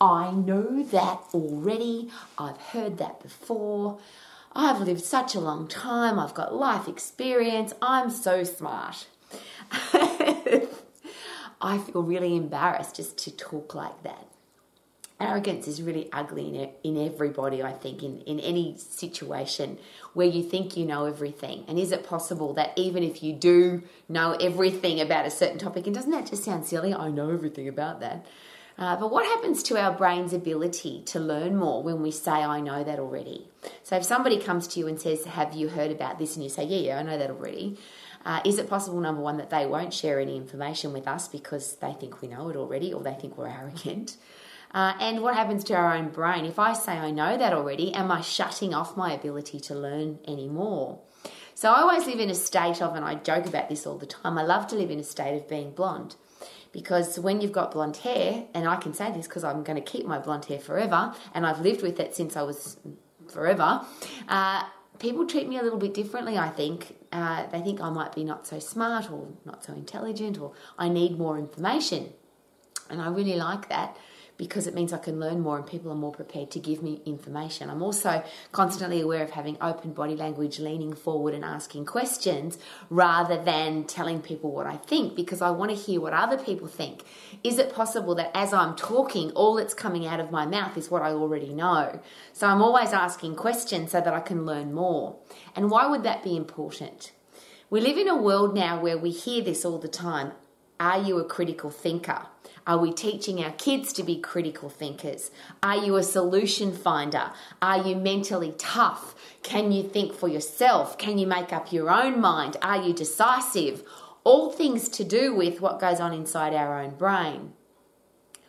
I know that already. I've heard that before. I've lived such a long time. I've got life experience. I'm so smart. I feel really embarrassed just to talk like that. Arrogance is really ugly in everybody, I think, in any situation where you think you know everything. And is it possible that even if you do know everything about a certain topic, and doesn't that just sound silly? I know everything about that. But what happens to our brain's ability to learn more when we say, I know that already? So if somebody comes to you and says, have you heard about this? And you say, yeah, I know that already. Is it possible, number one, that they won't share any information with us because they think we know it already, or they think we're arrogant? And what happens to our own brain? If I say I know that already, am I shutting off my ability to learn anymore? So I always live in a state of, and I joke about this all the time, I love to live in a state of being blonde. Because when you've got blonde hair, and I can say this because I'm going to keep my blonde hair forever, and I've lived with it since I was forever, people treat me a little bit differently, I think. They think I might be not so smart or not so intelligent, or I need more information. And I really like that, because it means I can learn more and people are more prepared to give me information. I'm also constantly aware of having open body language, leaning forward and asking questions rather than telling people what I think, because I want to hear what other people think. Is it possible that as I'm talking, all that's coming out of my mouth is what I already know? So I'm always asking questions so that I can learn more. And why would that be important? We live in a world now where we hear this all the time. Are you a critical thinker? Are we teaching our kids to be critical thinkers? Are you a solution finder? Are you mentally tough? Can you think for yourself? Can you make up your own mind? Are you decisive? All things to do with what goes on inside our own brain.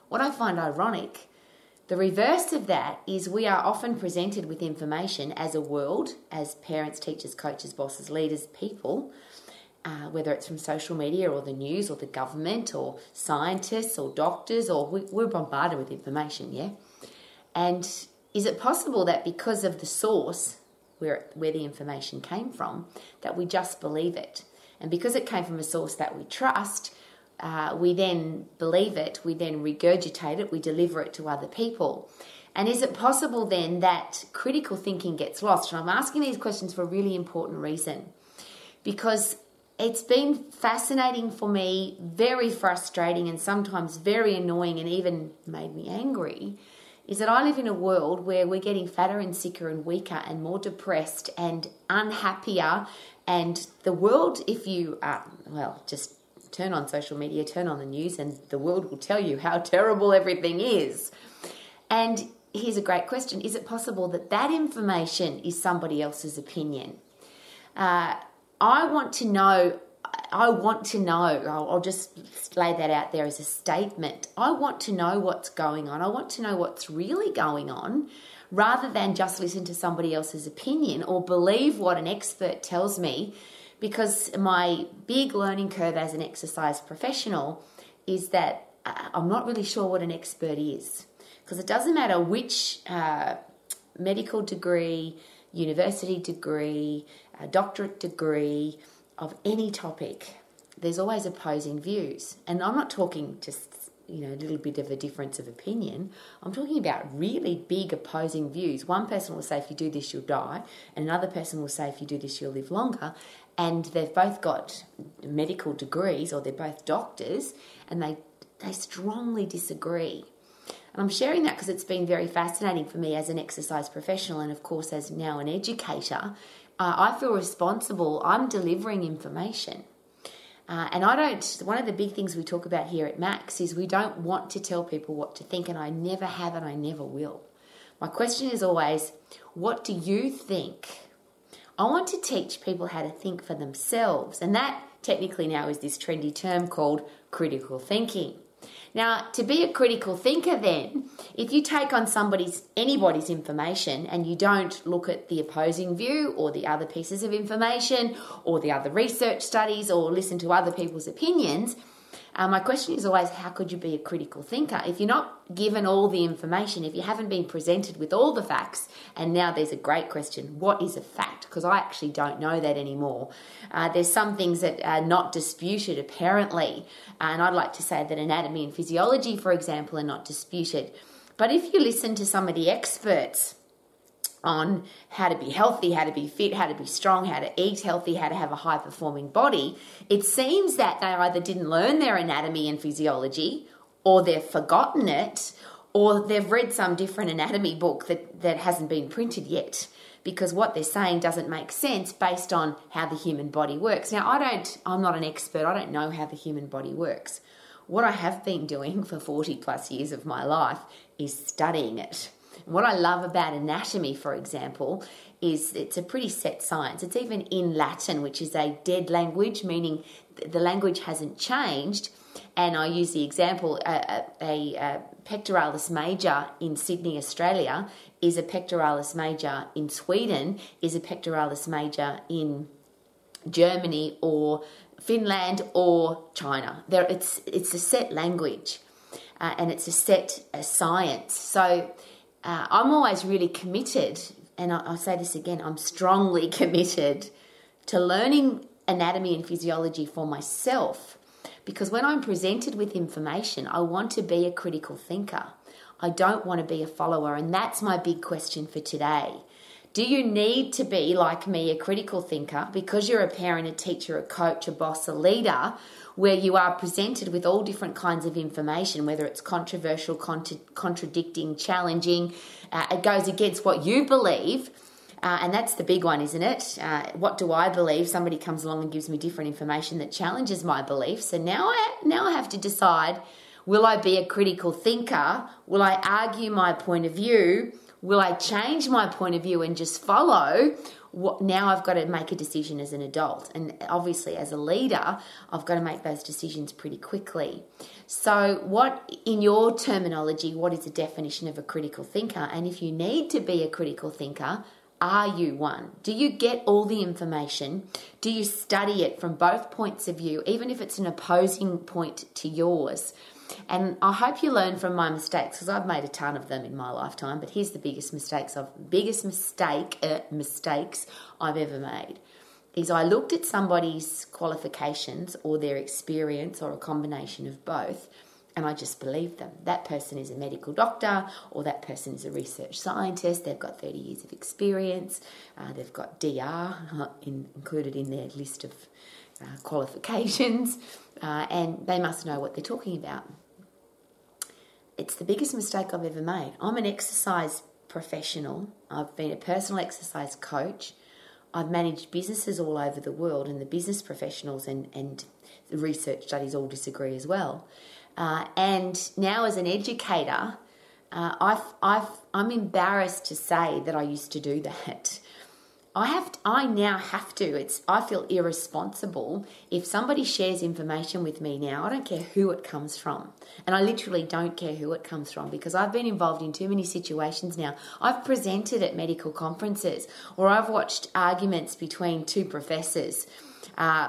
What I find ironic, the reverse of that is we are often presented with information as a world, as parents, teachers, coaches, bosses, leaders, people, whether it's from social media or the news or the government or scientists or doctors, or we're bombarded with information, yeah? And is it possible that because of the source, where the information came from, that we just believe it? And because it came from a source that we trust, we then believe it, we then regurgitate it, we deliver it to other people. And is it possible then that critical thinking gets lost? And I'm asking these questions for a really important reason, because it's been fascinating for me, very frustrating, and sometimes very annoying, and even made me angry, is that I live in a world where we're getting fatter and sicker and weaker and more depressed and unhappier. And the world, if you are, well, just turn on social media, turn on the news, and the world will tell you how terrible everything is. And here's a great question. Is it possible that that information is somebody else's opinion? I want to know, I'll just lay that out there as a statement. I want to know what's going on. I want to know what's really going on, rather than just listen to somebody else's opinion or believe what an expert tells me, because my big learning curve as an exercise professional is that I'm not really sure what an expert is, because it doesn't matter which medical degree, university degree, a doctorate degree of any topic, there's always opposing views. And I'm not talking just, a little bit of a difference of opinion. I'm talking about really big opposing views. One person will say, if you do this, you'll die. And another person will say, if you do this, you'll live longer. And they've both got medical degrees, or they're both doctors, and they strongly disagree. And I'm sharing that because it's been very fascinating for me as an exercise professional, and of course as now an educator. I feel responsible. I'm delivering information. One of the big things we talk about here at Max is we don't want to tell people what to think, and I never have and I never will. My question is always, what do you think? I want to teach people how to think for themselves, and that technically now is this trendy term called critical thinking. Now, to be a critical thinker then, if you take on anybody's information and you don't look at the opposing view or the other pieces of information or the other research studies or listen to other people's opinions, my question is always, how could you be a critical thinker? If you're not given all the information, if you haven't been presented with all the facts, and now there's a great question, what is a fact? Because I actually don't know that anymore. There's some things that are not disputed, apparently. And I'd like to say that anatomy and physiology, for example, are not disputed. But if you listen to some of the experts on how to be healthy, how to be fit, how to be strong, how to eat healthy, how to have a high-performing body, it seems that they either didn't learn their anatomy and physiology, or they've forgotten it, or they've read some different anatomy book that hasn't been printed yet, because what they're saying doesn't make sense based on how the human body works. Now, I'm not an expert. I don't know how the human body works. What I have been doing for 40 plus years of my life is studying it. And what I love about anatomy, for example, is it's a pretty set science. It's even in Latin, which is a dead language, meaning the language hasn't changed. And I use the example, a pectoralis major in Sydney, Australia, is a pectoralis major in Sweden, is a pectoralis major in Germany or Finland or China. It's a set language and it's a set science. So I'm always really committed, and I'll say this again, I'm strongly committed to learning anatomy and physiology for myself, because when I'm presented with information, I want to be a critical thinker. I don't want to be a follower, and that's my big question for today. Do you need to be, like me, a critical thinker because you're a parent, a teacher, a coach, a boss, a leader, where you are presented with all different kinds of information, whether it's controversial, contradicting, challenging, it goes against what you believe, and that's the big one, isn't it? What do I believe? Somebody comes along and gives me different information that challenges my beliefs, so now I have to decide, will I be a critical thinker? Will I argue my point of view? Will I change my point of view and just follow? Now I've got to make a decision as an adult. And obviously as a leader, I've got to make those decisions pretty quickly. So what, in your terminology, what is the definition of a critical thinker? And if you need to be a critical thinker, are you one? Do you get all the information? Do you study it from both points of view, even if it's an opposing point to yours? And I hope you learn from my mistakes, because I've made a ton of them in my lifetime. But here's the biggest mistakes I've ever made is I looked at somebody's qualifications or their experience or a combination of both, and I just believed them. That person is a medical doctor, or that person is a research scientist. They've got 30 years of experience. They've got DR included in their list of qualifications, and they must know what they're talking about. It's the biggest mistake I've ever made. I'm an exercise professional. I've been a personal exercise coach. I've managed businesses all over the world, and the business professionals and the research studies all disagree as well. And now as an educator, I'm embarrassed to say that I used to do that. I now have to. I feel irresponsible if somebody shares information with me now. I don't care who it comes from. And I literally don't care who it comes from, because I've been involved in too many situations now. I've presented at medical conferences, or I've watched arguments between two professors.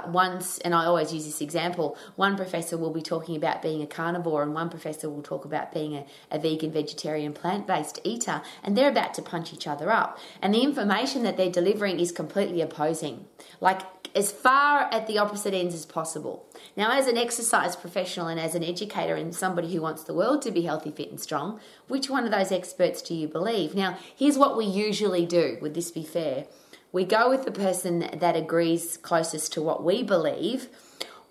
Once, and I always use this example, one professor will be talking about being a carnivore and one professor will talk about being a vegan, vegetarian, plant-based eater, and they're about to punch each other up. And the information that they're delivering is completely opposing, like as far at the opposite ends as possible. Now, as an exercise professional and as an educator and somebody who wants the world to be healthy, fit and strong, which one of those experts do you believe? Now, here's what we usually do. Would this be fair? We go with the person that agrees closest to what we believe,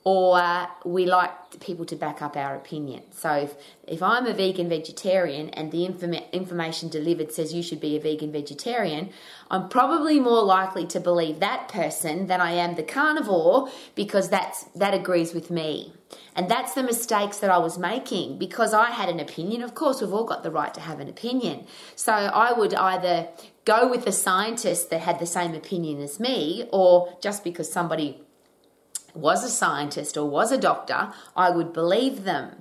or we like people to back up our opinion. So if I'm a vegan vegetarian and the information delivered says you should be a vegan vegetarian, I'm probably more likely to believe that person than I am the carnivore, because that agrees with me. And that's the mistakes that I was making, because I had an opinion. Of course, we've all got the right to have an opinion. So I would either go with the scientist that had the same opinion as me, or just because somebody was a scientist or was a doctor, I would believe them.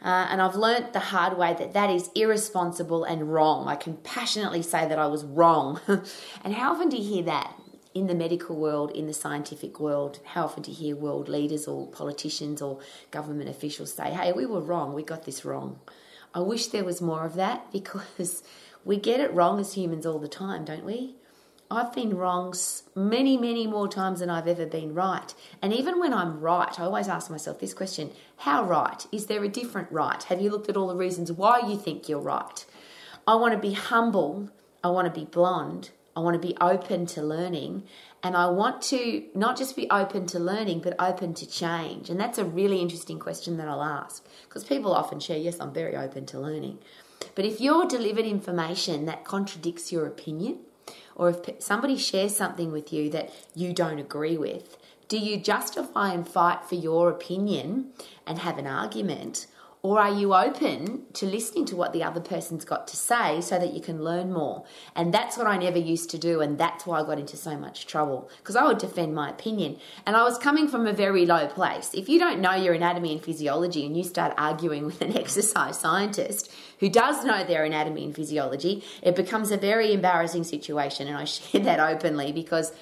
And I've learnt the hard way that is irresponsible and wrong. I can passionately say that I was wrong. And how often do you hear that? In the medical world, in the scientific world, how often do you hear world leaders or politicians or government officials say, hey, we were wrong, we got this wrong? I wish there was more of that, because we get it wrong as humans all the time, don't we? I've been wrong many, many more times than I've ever been right. And even when I'm right, I always ask myself this question, how right? Is there a different right? Have you looked at all the reasons why you think you're right? I want to be humble, I want to be blonde, I want to be open to learning, and I want to not just be open to learning, but open to change. And that's a really interesting question that I'll ask, because people often share, yes, I'm very open to learning. But if you're delivered information that contradicts your opinion, or if somebody shares something with you that you don't agree with, do you justify and fight for your opinion and have an argument? Or are you open to listening to what the other person's got to say so that you can learn more? And that's what I never used to do, and that's why I got into so much trouble, because I would defend my opinion. And I was coming from a very low place. If you don't know your anatomy and physiology and you start arguing with an exercise scientist who does know their anatomy and physiology, it becomes a very embarrassing situation, and I share that openly because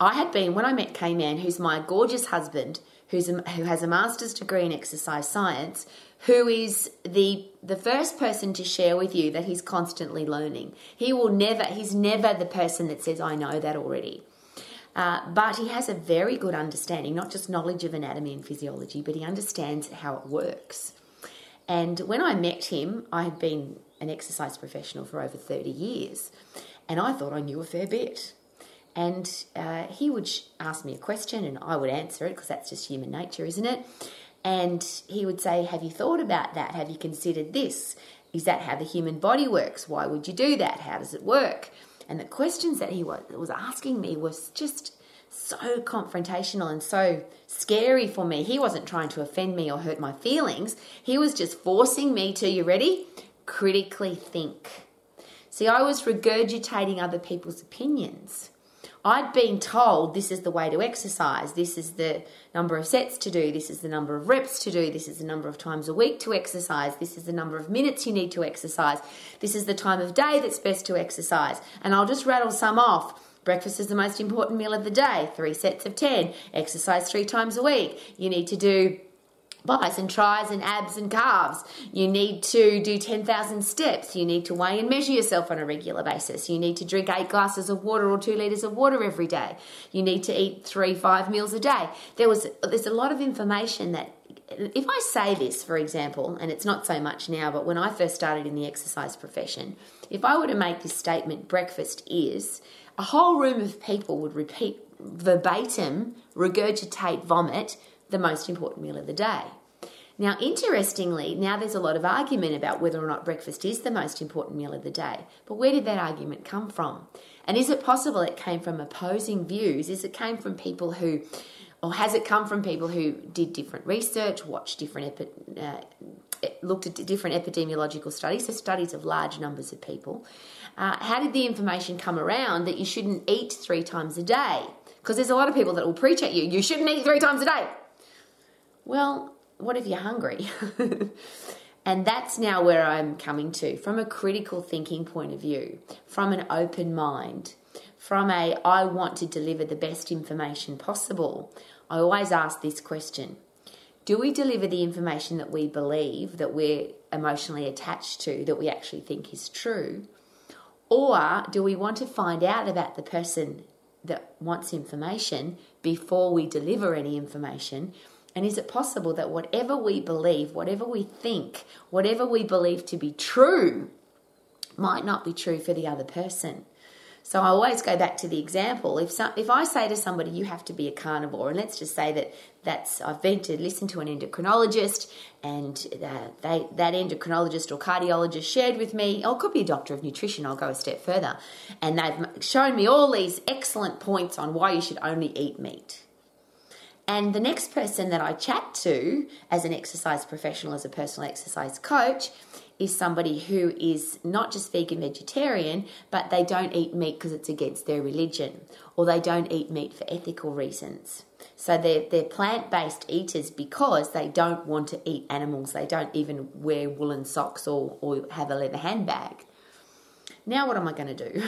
I had been, when I met K-Man, who's my gorgeous husband, who has a master's degree in exercise science, who is the first person to share with you that he's constantly learning. He's never the person that says, I know that already. But he has a very good understanding, not just knowledge of anatomy and physiology, but he understands how it works. And when I met him, I had been an exercise professional for over 30 years, and I thought I knew a fair bit. And he would ask me a question and I would answer it, because that's just human nature, isn't it? And he would say, have you thought about that? Have you considered this? Is that how the human body works? Why would you do that? How does it work? And the questions that he was asking me was just so confrontational and so scary for me. He wasn't trying to offend me or hurt my feelings. He was just forcing me to, you ready? Critically think. See, I was regurgitating other people's opinions. I'd been told this is the way to exercise, this is the number of sets to do, this is the number of reps to do, this is the number of times a week to exercise, this is the number of minutes you need to exercise, this is the time of day that's best to exercise. And I'll just rattle some off. Breakfast is the most important meal of the day, 3 sets of 10, exercise 3 times a week, you need to do biceps and tries and abs and calves. You need to do 10,000 steps. You need to weigh and measure yourself on a regular basis. You need to drink 8 glasses of water or 2 litres of water every day. You need to eat 3-5 meals a day. There's a lot of information that, if I say this, for example, and it's not so much now, but when I first started in the exercise profession, if I were to make this statement, breakfast is, a whole room of people would repeat verbatim, regurgitate, vomit, the most important meal of the day. Now, interestingly, now there's a lot of argument about whether or not breakfast is the most important meal of the day. But where did that argument come from? And is it possible it came from opposing views? Has it come from people who did different research, watched different, looked at different epidemiological studies, so studies of large numbers of people? How did the information come around that you shouldn't eat 3 times a day? Because there's a lot of people that will preach at you, you shouldn't eat 3 times a day. Well, what if you're hungry? And that's now where I'm coming to, from a critical thinking point of view, from an open mind, from I want to deliver the best information possible. I always ask this question, do we deliver the information that we believe, that we're emotionally attached to, that we actually think is true? Or do we want to find out about the person that wants information before we deliver any information? And is it possible that whatever we believe, whatever we think, whatever we believe to be true might not be true for the other person? So I always go back to the example. If I say to somebody, you have to be a carnivore, and let's just say I've been to listen to an endocrinologist, and that endocrinologist or cardiologist shared with me, or it could be a doctor of nutrition, I'll go a step further, and they've shown me all these excellent points on why you should only eat meat. And the next person that I chat to as an exercise professional, as a personal exercise coach, is somebody who is not just vegan vegetarian, but they don't eat meat because it's against their religion, or they don't eat meat for ethical reasons. So they're plant-based eaters because they don't want to eat animals. They don't even wear woolen socks or have a leather handbag. Now what am I going to do?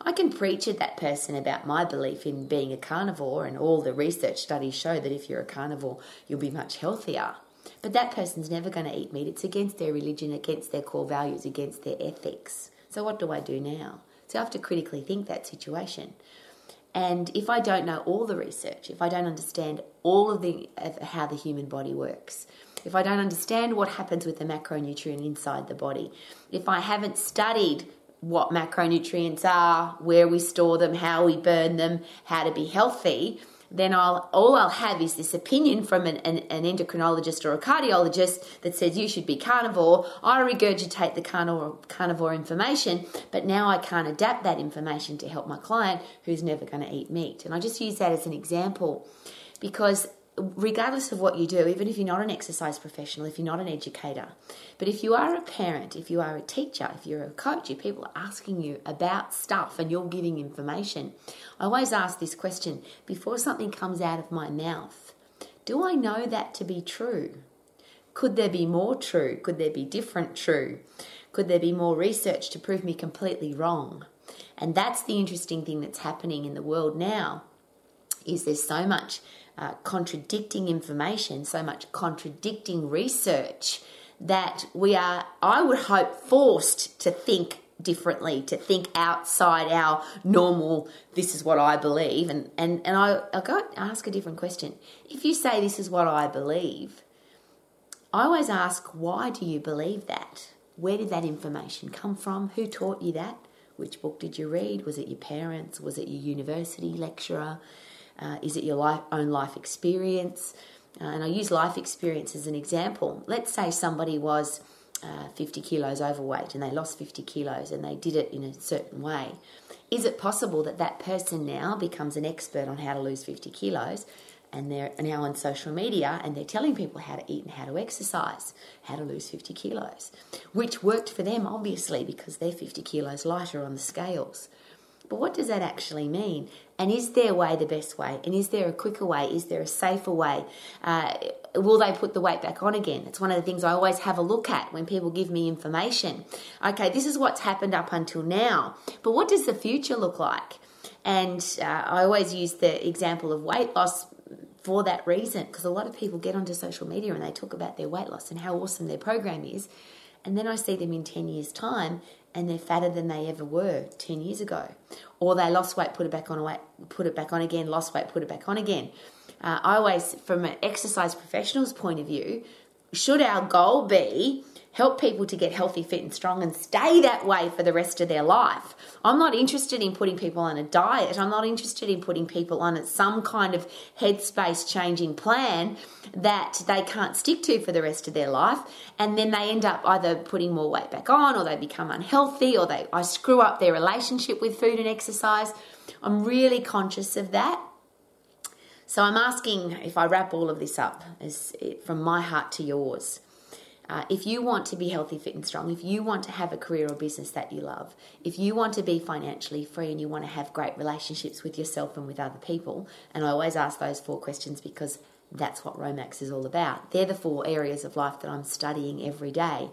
I can preach at that person about my belief in being a carnivore, and all the research studies show that if you're a carnivore, you'll be much healthier. But that person's never going to eat meat. It's against their religion, against their core values, against their ethics. So what do I do now? So I have to critically think that situation. And if I don't know all the research, if I don't understand all of how the human body works, if I don't understand what happens with the macronutrient inside the body, if I haven't studied what macronutrients are, where we store them, how we burn them, how to be healthy, then all I'll have is this opinion from an endocrinologist or a cardiologist that says you should be carnivore. I regurgitate the carnivore information, but now I can't adapt that information to help my client who's never going to eat meat. And I just use that as an example, because regardless of what you do, even if you're not an exercise professional, if you're not an educator, but if you are a parent, if you are a teacher, if you're a coach, if people are asking you about stuff and you're giving information, I always ask this question before something comes out of my mouth: do I know that to be true? Could there be more true? Could there be different true? Could there be more research to prove me completely wrong? And that's the interesting thing that's happening in the world now, is there's so much contradicting information, so much contradicting research, that we are, I would hope, forced to think differently, to think outside our normal, this is what I believe. And I go ask a different question. If you say this is what I believe, I always ask, why do you believe that? Where did that information come from? Who taught you that? Which book did you read? Was it your parents? Was it your university lecturer? Is it your own life experience? And I use life experience as an example. Let's say somebody was 50 kilos overweight and they lost 50 kilos and they did it in a certain way. Is it possible that that person now becomes an expert on how to lose 50 kilos and they're now on social media and they're telling people how to eat and how to exercise, how to lose 50 kilos, which worked for them, obviously, because they're 50 kilos lighter on the scales? But what does that actually mean? And is their way the best way? And is there a quicker way? Is there a safer way? Will they put the weight back on again? It's one of the things I always have a look at when people give me information. Okay, this is what's happened up until now, but what does the future look like? And I always use the example of weight loss for that reason, because a lot of people get onto social media and they talk about their weight loss and how awesome their program is. And then I see them in 10 years' time and they're fatter than they ever were 10 years ago. Or they lost weight, put it back on again, lost weight, put it back on again. I always, from an exercise professional's point of view, should our goal be help people to get healthy, fit and strong and stay that way for the rest of their life? I'm not interested in putting people on a diet. I'm not interested in putting people on some kind of headspace changing plan that they can't stick to for the rest of their life. And then they end up either putting more weight back on, or they become unhealthy, or I screw up their relationship with food and exercise. I'm really conscious of that. So I'm asking, if I wrap all of this up, from my heart to yours, if you want to be healthy, fit and strong, if you want to have a career or business that you love, if you want to be financially free and you want to have great relationships with yourself and with other people, and I always ask those four questions because that's what Romax is all about. They're the four areas of life that I'm studying every day.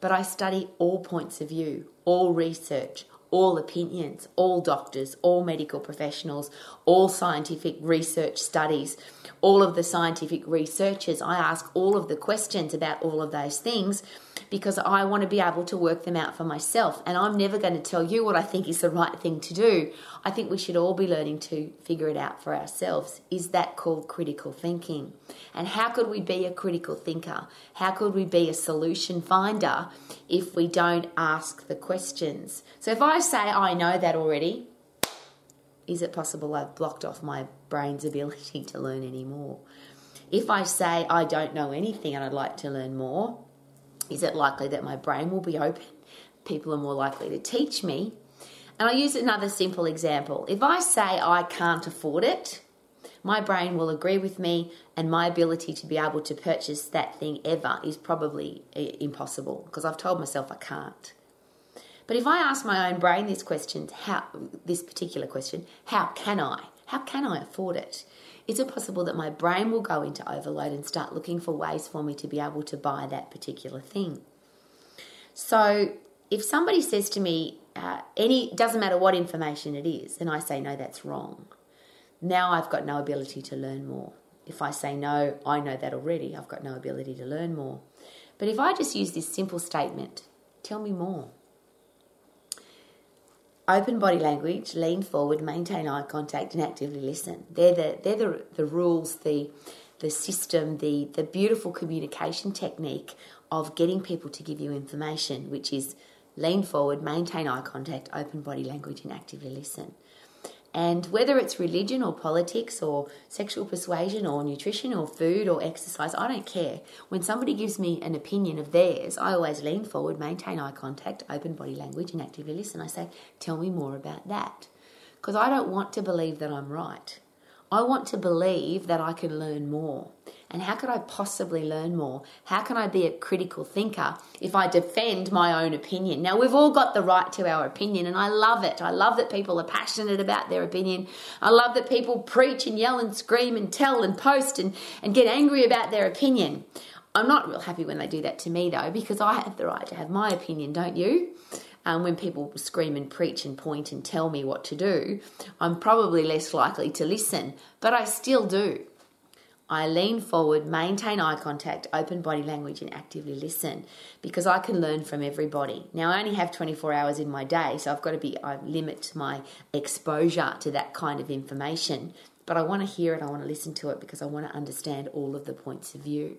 But I study all points of view, all research, all opinions, all doctors, all medical professionals, all scientific research studies, all of the scientific researchers. I ask all of the questions about all of those things because I want to be able to work them out for myself. And I'm never going to tell you what I think is the right thing to do. I think we should all be learning to figure it out for ourselves. Is that called critical thinking? And how could we be a critical thinker? How could we be a solution finder if we don't ask the questions? So if I say I know that already, is it possible I've blocked off my brain's ability to learn any more? If I say I don't know anything and I'd like to learn more, is it likely that my brain will be open? People are more likely to teach me. And I use another simple example. If I say I can't afford it, my brain will agree with me, and my ability to be able to purchase that thing ever is probably impossible because I've told myself I can't. But if I ask my own brain these questions, this particular question, how can I? How can I afford it? Is it possible that my brain will go into overload and start looking for ways for me to be able to buy that particular thing? So if somebody says to me, doesn't matter what information it is, and I say, no, that's wrong. Now I've got no ability to learn more. If I say, no, I know that already, I've got no ability to learn more. But if I just use this simple statement, tell me more. Open body language, lean forward, maintain eye contact, and actively listen. They're the rules, the system, the beautiful communication technique of getting people to give you information, which is lean forward, maintain eye contact, open body language, and actively listen. And whether it's religion or politics or sexual persuasion or nutrition or food or exercise, I don't care. When somebody gives me an opinion of theirs, I always lean forward, maintain eye contact, open body language, and actively listen. I say, tell me more about that. Because I don't want to believe that I'm right. I want to believe that I can learn more. And how could I possibly learn more? How can I be a critical thinker if I defend my own opinion? Now, we've all got the right to our opinion, and I love it. I love that people are passionate about their opinion. I love that people preach and yell and scream and tell and post and get angry about their opinion. I'm not real happy when they do that to me, though, because I have the right to have my opinion, don't you? When people scream and preach and point and tell me what to do, I'm probably less likely to listen, but I still do. I lean forward, maintain eye contact, open body language, and actively listen, because I can learn from everybody. Now, I only have 24 hours in my day, so I've got to limit my exposure to that kind of information. But I want to hear it, I want to listen to it, because I want to understand all of the points of view.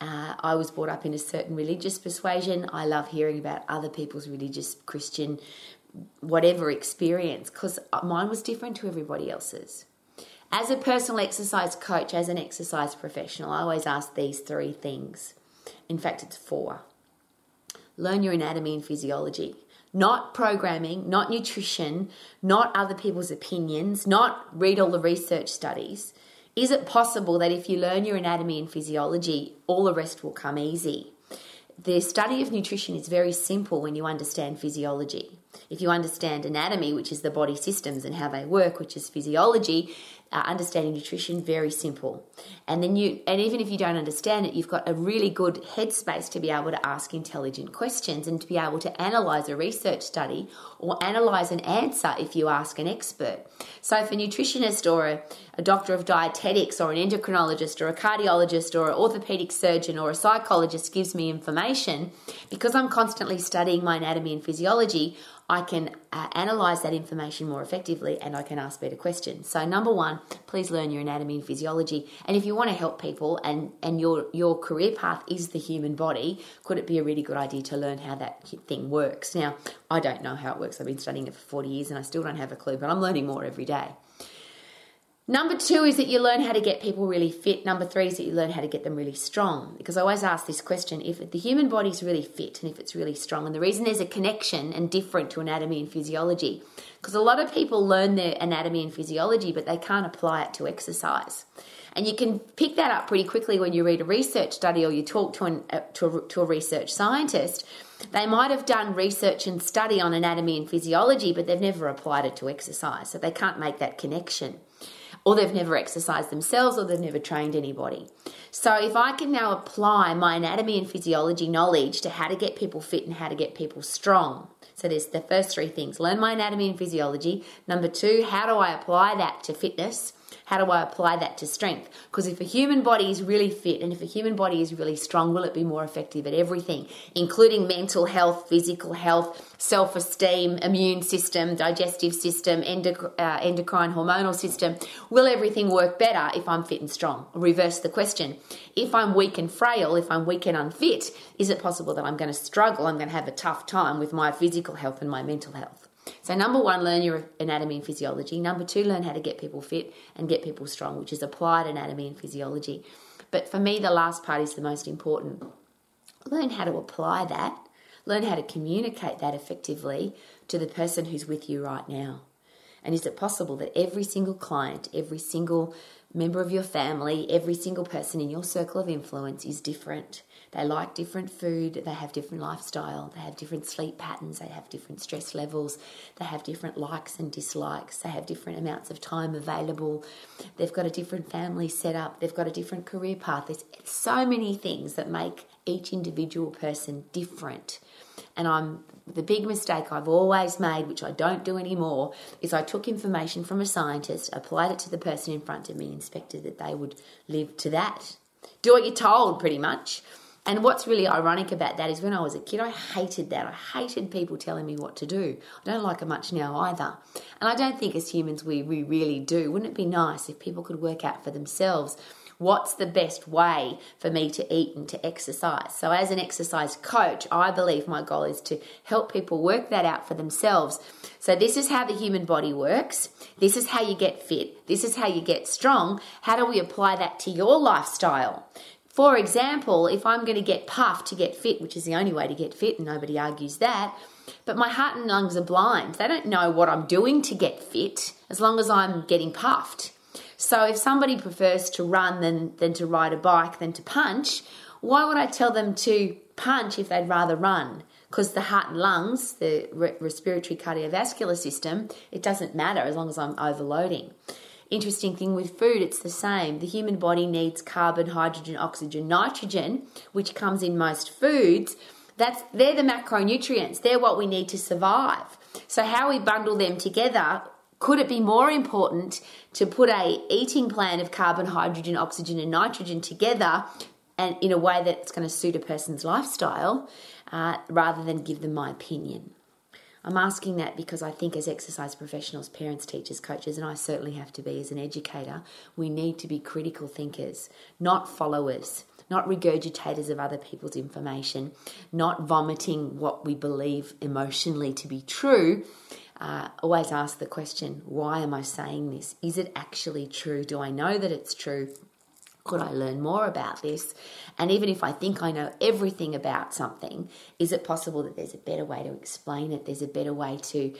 I was brought up in a certain religious persuasion. I love hearing about other people's religious, Christian, whatever experience, because mine was different to everybody else's. As a personal exercise coach, as an exercise professional, I always ask these three things. In fact, it's four. Learn your anatomy and physiology. Not programming, not nutrition, not other people's opinions, not read all the research studies. Is it possible that if you learn your anatomy and physiology, all the rest will come easy? The study of nutrition is very simple when you understand physiology. If you understand anatomy, which is the body systems and how they work, which is physiology, understanding nutrition, very simple. And even if you don't understand it, you've got a really good headspace to be able to ask intelligent questions and to be able to analyze a research study or analyze an answer if you ask an expert. So if a nutritionist or a doctor of dietetics or an endocrinologist or a cardiologist or an orthopedic surgeon or a psychologist gives me information, because I'm constantly studying my anatomy and physiology, I can analyze that information more effectively, and I can ask better questions. So number one, please learn your anatomy and physiology. And if you want to help people and your career path is the human body, could it be a really good idea to learn how that thing works? Now, I don't know how it works. I've been studying it for 40 years and I still don't have a clue, but I'm learning more every day. Number two is that you learn how to get people really fit. Number three is that you learn how to get them really strong. Because I always ask this question, if the human body is really fit and if it's really strong, and the reason there's a connection and different to anatomy and physiology, because a lot of people learn their anatomy and physiology, but they can't apply it to exercise. And you can pick that up pretty quickly when you read a research study or you talk to a research scientist. They might have done research and study on anatomy and physiology, but they've never applied it to exercise, so they can't make that connection. Or they've never exercised themselves, or they've never trained anybody. So if I can now apply my anatomy and physiology knowledge to how to get people fit and how to get people strong. So there's the first three things. Learn my anatomy and physiology. Number two, how do I apply that to fitness? How do I apply that to strength? Because if a human body is really fit and if a human body is really strong, will it be more effective at everything, including mental health, physical health, self-esteem, immune system, digestive system, endocrine hormonal system? Will everything work better if I'm fit and strong? I'll reverse the question. If I'm weak and frail, if I'm weak and unfit, is it possible that I'm going to struggle? I'm going to have a tough time with my physical health and my mental health. So number one, learn your anatomy and physiology. Number two, learn how to get people fit and get people strong, which is applied anatomy and physiology. But for me, the last part is the most important. Learn how to apply that. Learn how to communicate that effectively to the person who's with you right now. And is it possible that every single client, every single member of your family, every single person in your circle of influence is different? They like different food, they have different lifestyle, they have different sleep patterns, they have different stress levels, they have different likes and dislikes, they have different amounts of time available, they've got a different family setup, they've got a different career path. There's so many things that make each individual person different. And the big mistake I've always made, which I don't do anymore, is I took information from a scientist, applied it to the person in front of me, and expected that they would live to that. Do what you're told, pretty much. And what's really ironic about that is when I was a kid, I hated that. I hated people telling me what to do. I don't like it much now either. And I don't think as humans we really do. Wouldn't it be nice if people could work out for themselves what's the best way for me to eat and to exercise? So as an exercise coach, I believe my goal is to help people work that out for themselves. So this is how the human body works. This is how you get fit. This is how you get strong. How do we apply that to your lifestyle? For example, if I'm going to get puffed to get fit, which is the only way to get fit, and nobody argues that, but my heart and lungs are blind. They don't know what I'm doing to get fit as long as I'm getting puffed. So if somebody prefers to run than to ride a bike, than to punch, why would I tell them to punch if they'd rather run? Because the heart and lungs, the respiratory cardiovascular system, it doesn't matter as long as I'm overloading. Interesting thing with food, it's the same. The human body needs carbon, hydrogen, oxygen, nitrogen, which comes in most foods. They're the macronutrients. They're what we need to survive. So how we bundle them together, could it be more important to put a eating plan of carbon, hydrogen, oxygen, and nitrogen together and in a way that's going to suit a person's lifestyle rather than give them my opinion? I'm asking that because I think as exercise professionals, parents, teachers, coaches, and I certainly have to be as an educator, we need to be critical thinkers, not followers, not regurgitators of other people's information, not vomiting what we believe emotionally to be true. Always ask the question, why am I saying this? Is it actually true? Do I know that it's true? Could I learn more about this? And even if I think I know everything about something, is it possible that there's a better way to explain it? There's a better way to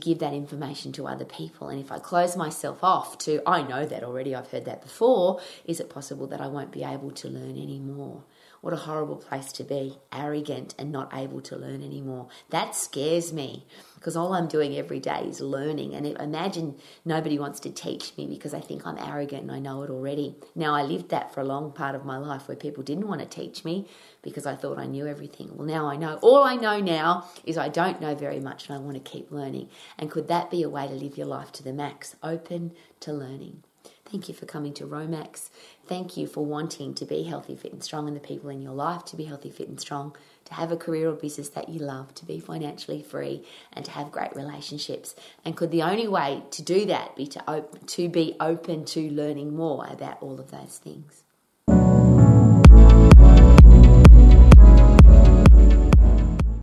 give that information to other people. And if I close myself off to, I know that already, I've heard that before, is it possible that I won't be able to learn anymore? What a horrible place to be, arrogant and not able to learn anymore. That scares me because all I'm doing every day is learning. And imagine nobody wants to teach me because I think I'm arrogant and I know it already. Now, I lived that for a long part of my life where people didn't want to teach me because I thought I knew everything. Well, now I know. All I know now is I don't know very much and I want to keep learning. And could that be a way to live your life to the max, open to learning? Thank you for coming to Romax. Thank you for wanting to be healthy, fit and strong, and the people in your life to be healthy, fit and strong, to have a career or business that you love, to be financially free and to have great relationships. And could the only way to do that be to be open to learning more about all of those things?